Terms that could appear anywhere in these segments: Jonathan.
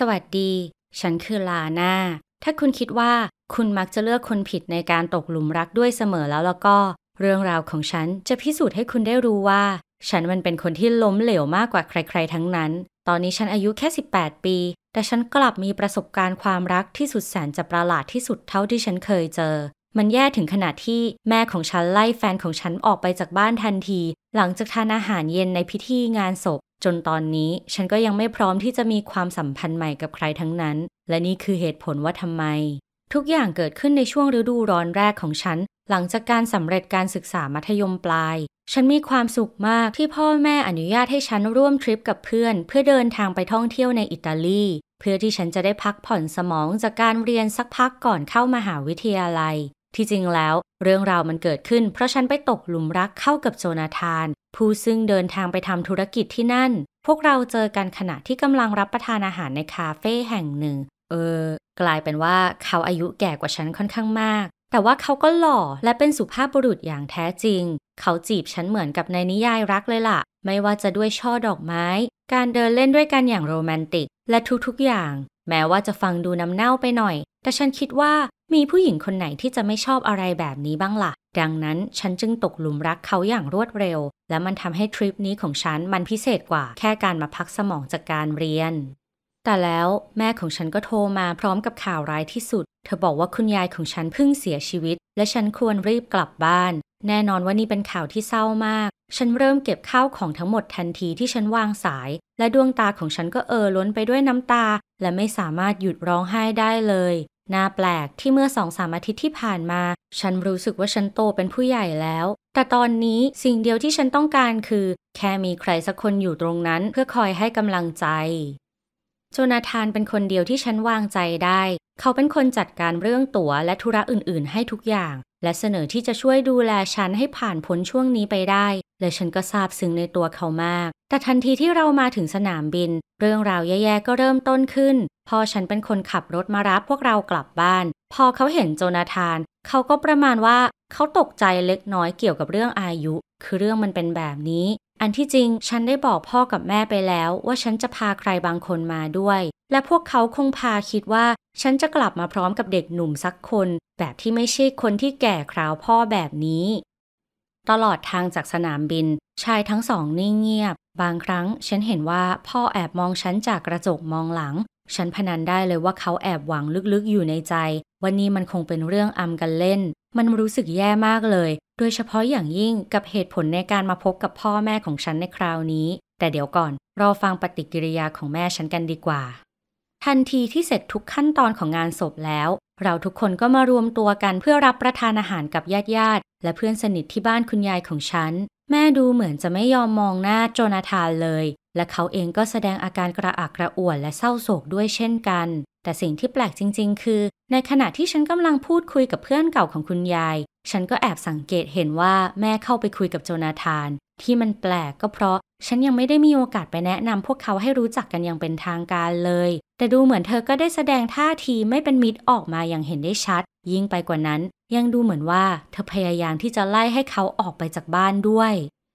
สวัสดีฉันคือลาน่าถ้าคุณคิดว่าคุณมักจะเลือกคนผิดในการตกหลุมรักด้วยเสมอแล้วก็เรื่องราวของฉันจะพิสูจน์ให้คุณได้รู้ว่าฉันมันเป็นคนที่ล้มเหลวมากกว่าใครๆทั้งนั้นตอนนี้ฉันอายุแค่18ปีแต่ฉันกลับมีประสบการณ์ความรักที่สุดแสนจะประหลาดที่สุดเท่าที่ฉันเคยเจอมันแย่ถึงขนาดที่แม่ของฉันไล่แฟนของฉันออกไปจากบ้านทันทีหลังจากทานอาหารเย็นในพิธีงานศพจนตอนนี้ฉันก็ยังไม่พร้อมที่จะมีความสัมพันธ์ใหม่กับใครทั้งนั้นและนี่คือเหตุผลว่าทำไมทุกอย่างเกิดขึ้นในช่วงฤดูร้อนแรกของฉันหลังจากการสำเร็จการศึกษามัธยมปลายฉันมีความสุขมากที่พ่อแม่อนุญาตให้ฉันร่วมทริปกับเพื่อนเพื่อเดินทางไปท่องเที่ยวในอิตาลีเพื่อที่ฉันจะได้พักผ่อนสมองจากการเรียนสักพักก่อนเข้ามหาวิทยาลัยที่จริงแล้วเรื่องราวมันเกิดขึ้นเพราะฉันไปตกหลุมรักเข้ากับโจนาธานผู้ซึ่งเดินทางไปทำธุรกิจที่นั่นพวกเราเจอกันขณะที่กำลังรับประทานอาหารในคาเฟ่แห่งหนึ่งกลายเป็นว่าเขาอายุแก่กว่าฉันค่อนข้างมากแต่ว่าเขาก็หล่อและเป็นสุภาพบุรุษอย่างแท้จริงเขาจีบฉันเหมือนกับในนิยายรักเลยล่ะไม่ว่าจะด้วยช่อดอกไม้การเดินเล่นด้วยกันอย่างโรแมนติกและทุกๆอย่างแม้ว่าจะฟังดูน้ำเน่าไปหน่อยแต่ฉันคิดว่ามีผู้หญิงคนไหนที่จะไม่ชอบอะไรแบบนี้บ้างล่ะดังนั้นฉันจึงตกหลุมรักเขาอย่างรวดเร็วและมันทำให้ทริปนี้ของฉันมันพิเศษกว่าแค่การมาพักสมองจากการเรียนแต่แล้วแม่ของฉันก็โทรมาพร้อมกับข่าวร้ายที่สุดเธอบอกว่าคุณยายของฉันเพิ่งเสียชีวิตและฉันควรรีบกลับบ้านแน่นอนว่านี่เป็นข่าวที่เศร้ามากฉันเริ่มเก็บข้าวของทั้งหมดทันทีที่ฉันวางสายและดวงตาของฉันก็ล้นไปด้วยน้ำตาและไม่สามารถหยุดร้องไห้ได้เลยน่าแปลกที่เมื่อ 2-3 อาทิตย์ที่ผ่านมาฉันรู้สึกว่าฉันโตเป็นผู้ใหญ่แล้วแต่ตอนนี้สิ่งเดียวที่ฉันต้องการคือแค่มีใครสักคนอยู่ตรงนั้นเพื่อคอยให้กำลังใจโจนาธานเป็นคนเดียวที่ฉันวางใจได้เขาเป็นคนจัดการเรื่องตั๋วและธุระอื่นๆให้ทุกอย่างและเสนอที่จะช่วยดูแลฉันให้ผ่านพ้นช่วงนี้ไปได้และฉันก็ซาบซึ้งในตัวเขามากแต่ทันทีที่เรามาถึงสนามบินเรื่องราวแย่ๆก็เริ่มต้นขึ้นพ่อฉันเป็นคนขับรถมารับพวกเรากลับบ้านพอเขาเห็นโจนาธานเขาก็ประมาณว่าเขาตกใจเล็กน้อยเกี่ยวกับเรื่องอายุคือเรื่องมันเป็นแบบนี้อันที่จริงฉันได้บอกพ่อกับแม่ไปแล้วว่าฉันจะพาใครบางคนมาด้วยและพวกเขาคงพาคิดว่าฉันจะกลับมาพร้อมกับเด็กหนุ่มสักคนแบบที่ไม่ใช่คนที่แก่คราวพ่อแบบนี้ตลอดทางจากสนามบินชายทั้งสองนิ่งเงียบบางครั้งฉันเห็นว่าพ่อแอบมองฉันจากกระจกมองหลังฉันพนันได้เลยว่าเขาแอบหวังลึกๆอยู่ในใจวันนี้มันคงเป็นเรื่องอำกันเล่นมันรู้สึกแย่มากเลยโดยเฉพาะอย่างยิ่งกับเหตุผลในการมาพบกับพ่อแม่ของฉันในคราวนี้แต่เดี๋ยวก่อนรอฟังปฏิกิริยาของแม่ฉันกันดีกว่าทันทีที่เสร็จทุกขั้นตอนของงานศพแล้วเราทุกคนก็มารวมตัวกันเพื่อรับประทานอาหารกับญาติๆและเพื่อนสนิทที่บ้านคุณยายของฉันแม่ดูเหมือนจะไม่ยอมมองหน้าโจนาธานเลยและเขาเองก็แสดงอาการกระอักกระอ่วนและเศร้าโศกด้วยเช่นกันแต่สิ่งที่แปลกจริงๆคือในขณะที่ฉันกำลังพูดคุยกับเพื่อนเก่าของคุณยายฉันก็แอบสังเกตเห็นว่าแม่เข้าไปคุยกับโจนาธานที่มันแปลกก็เพราะฉันยังไม่ได้มีโอกาสไปแนะนำพวกเขาให้รู้จักกันอย่างเป็นทางการเลยแต่ดูเหมือนเธอก็ได้แสดงท่าทีไม่เป็นมิตรออกมาอย่างเห็นได้ชัดยิ่งไปกว่านั้นยังดูเหมือนว่าเธอพยายามที่จะไล่ให้เขาออกไปจากบ้านด้วย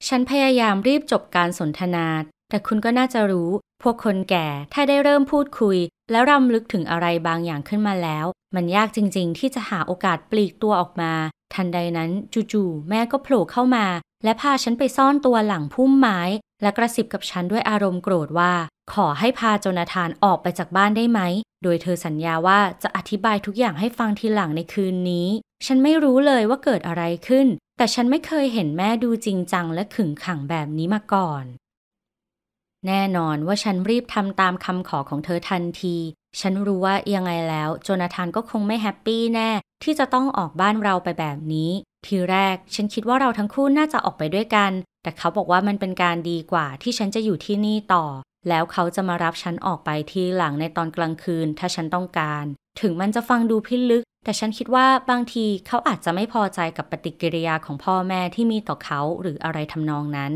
ฉันพยายามรีบจบการสนทนาแต่คุณก็น่าจะรู้พวกคนแก่ถ้าได้เริ่มพูดคุยและรำลึกถึงอะไรบางอย่างขึ้นมาแล้วมันยากจริงๆที่จะหาโอกาสปลีกตัวออกมาทันใดนั้นจู่ๆแม่ก็โผล่เข้ามาและพาฉันไปซ่อนตัวหลังพุ่มไม้และกระซิบกับฉันด้วยอารมณ์โกรธว่าขอให้พาโจนาธานออกไปจากบ้านได้ไหมโดยเธอสัญญาว่าจะอธิบายทุกอย่างให้ฟังทีหลังในคืนนี้ฉันไม่รู้เลยว่าเกิดอะไรขึ้นแต่ฉันไม่เคยเห็นแม่ดูจริงจังและขึงขังแบบนี้มาก่อนแน่นอนว่าฉันรีบทำตามคำขอของเธอทันทีฉันรู้ว่ายังไงแล้วโจนาธานก็คงไม่แฮปปี้แน่ที่จะต้องออกบ้านเราไปแบบนี้ทีแรกฉันคิดว่าเราทั้งคู่น่าจะออกไปด้วยกันแต่เขาบอกว่ามันเป็นการดีกว่าที่ฉันจะอยู่ที่นี่ต่อแล้วเขาจะมารับฉันออกไปทีหลังในตอนกลางคืนถ้าฉันต้องการถึงมันจะฟังดูพิลึกแต่ฉันคิดว่าบางทีเขาอาจจะไม่พอใจกับปฏิกิริยาของพ่อแม่ที่มีต่อเขาหรืออะไรทำนองนั้น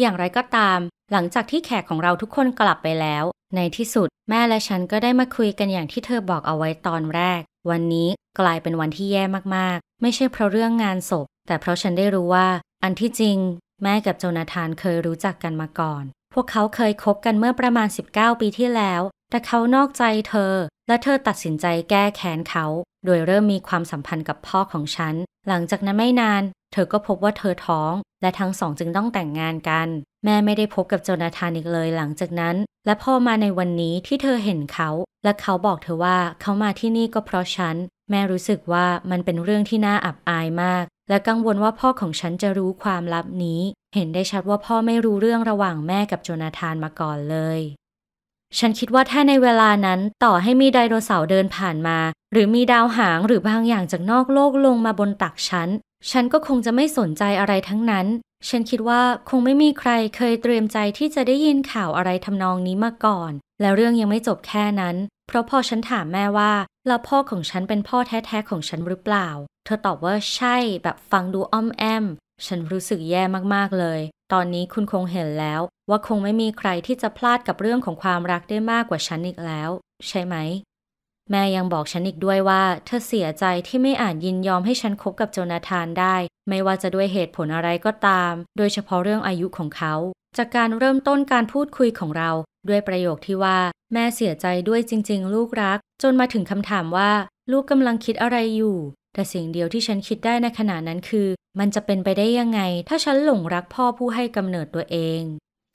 อย่างไรก็ตามหลังจากที่แขกของเราทุกคนกลับไปแล้วในที่สุดแม่และฉันก็ได้มาคุยกันอย่างที่เธอบอกเอาไว้ตอนแรกวันนี้กลายเป็นวันที่แย่มากๆไม่ใช่เพราะเรื่องงานศพแต่เพราะฉันได้รู้ว่าอันที่จริงแม่กับโจนาธานเคยรู้จักกันมาก่อนพวกเขาเคยคบกันเมื่อประมาณ19 ปีที่แล้ว แต่เขานอกใจเธอและเธอตัดสินใจแก้แค้นเขาโดยเริ่มมีความสัมพันธ์กับพ่อของฉันหลังจากนั้นไม่นานเธอก็พบว่าเธอท้องและทั้งสองจึงต้องแต่งงานกันแม่ไม่ได้พบกับโจนาธานอีกเลยหลังจากนั้นและพอมาในวันนี้ที่เธอเห็นเขาและเขาบอกเธอว่าเขามาที่นี่ก็เพราะฉันแม่รู้สึกว่ามันเป็นเรื่องที่น่าอับอายมากและกังวลว่าพ่อของฉันจะรู้ความลับนี้เห็นได้ชัดว่าพ่อไม่รู้เรื่องระหว่างแม่กับโจนาธานมาก่อนเลยฉันคิดว่าถ้าในเวลานั้นต่อให้มีไดโนเสาร์เดินผ่านมาหรือมีดาวหางหรือบางอย่างจากนอกโลกลงมาบนตักฉันก็คงจะไม่สนใจอะไรทั้งนั้นฉันคิดว่าคงไม่มีใครเคยเตรียมใจที่จะได้ยินข่าวอะไรทำนองนี้มาก่อนและเรื่องยังไม่จบแค่นั้นเพราะพอฉันถามแม่ว่าแล้วพ่อของฉันเป็นพ่อแท้ๆของฉันหรือเปล่าเธอตอบว่าใช่แบบฟังดูอ้อมแอมฉันรู้สึกแย่มากๆเลยตอนนี้คุณคงเห็นแล้วว่าคงไม่มีใครที่จะพลาดกับเรื่องของความรักได้มากกว่าฉันอีกแล้วใช่ไหมแม่ยังบอกฉันอีกด้วยว่าเธอเสียใจที่ไม่อาจยินยอมให้ฉันคบกับโจนาธานได้ไม่ว่าจะด้วยเหตุผลอะไรก็ตามโดยเฉพาะเรื่องอายุของเขาจากการเริ่มต้นการพูดคุยของเราด้วยประโยคที่ว่าแม่เสียใจด้วยจริงๆลูกรักจนมาถึงคำถามว่าลูกกำลังคิดอะไรอยู่แต่สิ่งเดียวที่ฉันคิดได้ในขณะนั้นคือมันจะเป็นไปได้ยังไงถ้าฉันหลงรักพ่อผู้ให้กำเนิดตัวเอง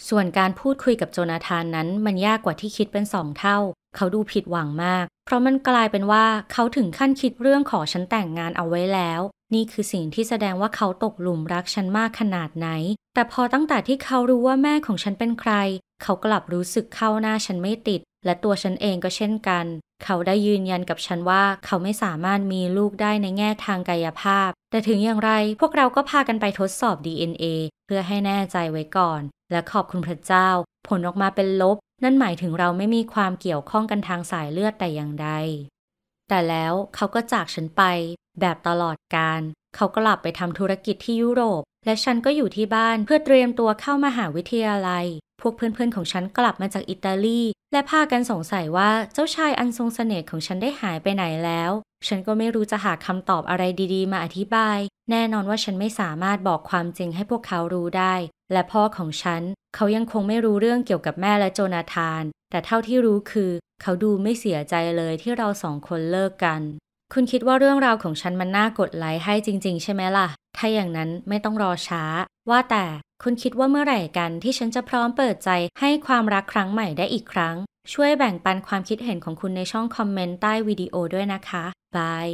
ส่วนการพูดคุยกับโจนาธานนั้นมันยากกว่าที่คิดเป็น2เท่าเขาดูผิดหวังมากเพราะมันกลายเป็นว่าเขาถึงขั้นคิดเรื่องขอฉันแต่งงานเอาไว้แล้วนี่คือสิ่งที่แสดงว่าเขาตกหลุมรักฉันมากขนาดไหนแต่พอตั้งแต่ที่เขารู้ว่าแม่ของฉันเป็นใครเขากลับรู้สึกเข้าหน้าฉันไม่ติดและตัวฉันเองก็เช่นกันเขาได้ยืนยันกับฉันว่าเขาไม่สามารถมีลูกได้ในแง่ทางกายภาพแต่ถึงอย่างไรพวกเราก็พากันไปทดสอบ DNA เพื่อให้แน่ใจไว้ก่อนและขอบคุณพระเจ้าผลออกมาเป็นลบนั่นหมายถึงเราไม่มีความเกี่ยวข้องกันทางสายเลือดแต่อย่างใดแต่แล้วเขาก็จากฉันไปแบบตลอดกาลเขากลับไปทำธุรกิจที่ยุโรปและฉันก็อยู่ที่บ้านเพื่อเตรียมตัวเข้ามหาวิทยาลัยพวกเพื่อนๆของฉันกลับมาจากอิตาลีและพากันสงสัยว่าเจ้าชายอันทรงเสน่ห์ของฉันได้หายไปไหนแล้วฉันก็ไม่รู้จะหาคำตอบอะไรดีๆมาอธิบายแน่นอนว่าฉันไม่สามารถบอกความจริงให้พวกเขารู้ได้และพ่อของฉันเขายังคงไม่รู้เรื่องเกี่ยวกับแม่และโจนาธานแต่เท่าที่รู้คือเขาดูไม่เสียใจเลยที่เราสองคนเลิกกันคุณคิดว่าเรื่องราวของฉันมันน่ากดไลค์ให้จริงๆใช่ไหมล่ะถ้าอย่างนั้นไม่ต้องรอช้าว่าแต่คุณคิดว่าเมื่อไหร่กันที่ฉันจะพร้อมเปิดใจให้ความรักครั้งใหม่ได้อีกครั้งช่วยแบ่งปันความคิดเห็นของคุณในช่องคอมเมนต์ใต้วิดีโอด้วยนะคะบาย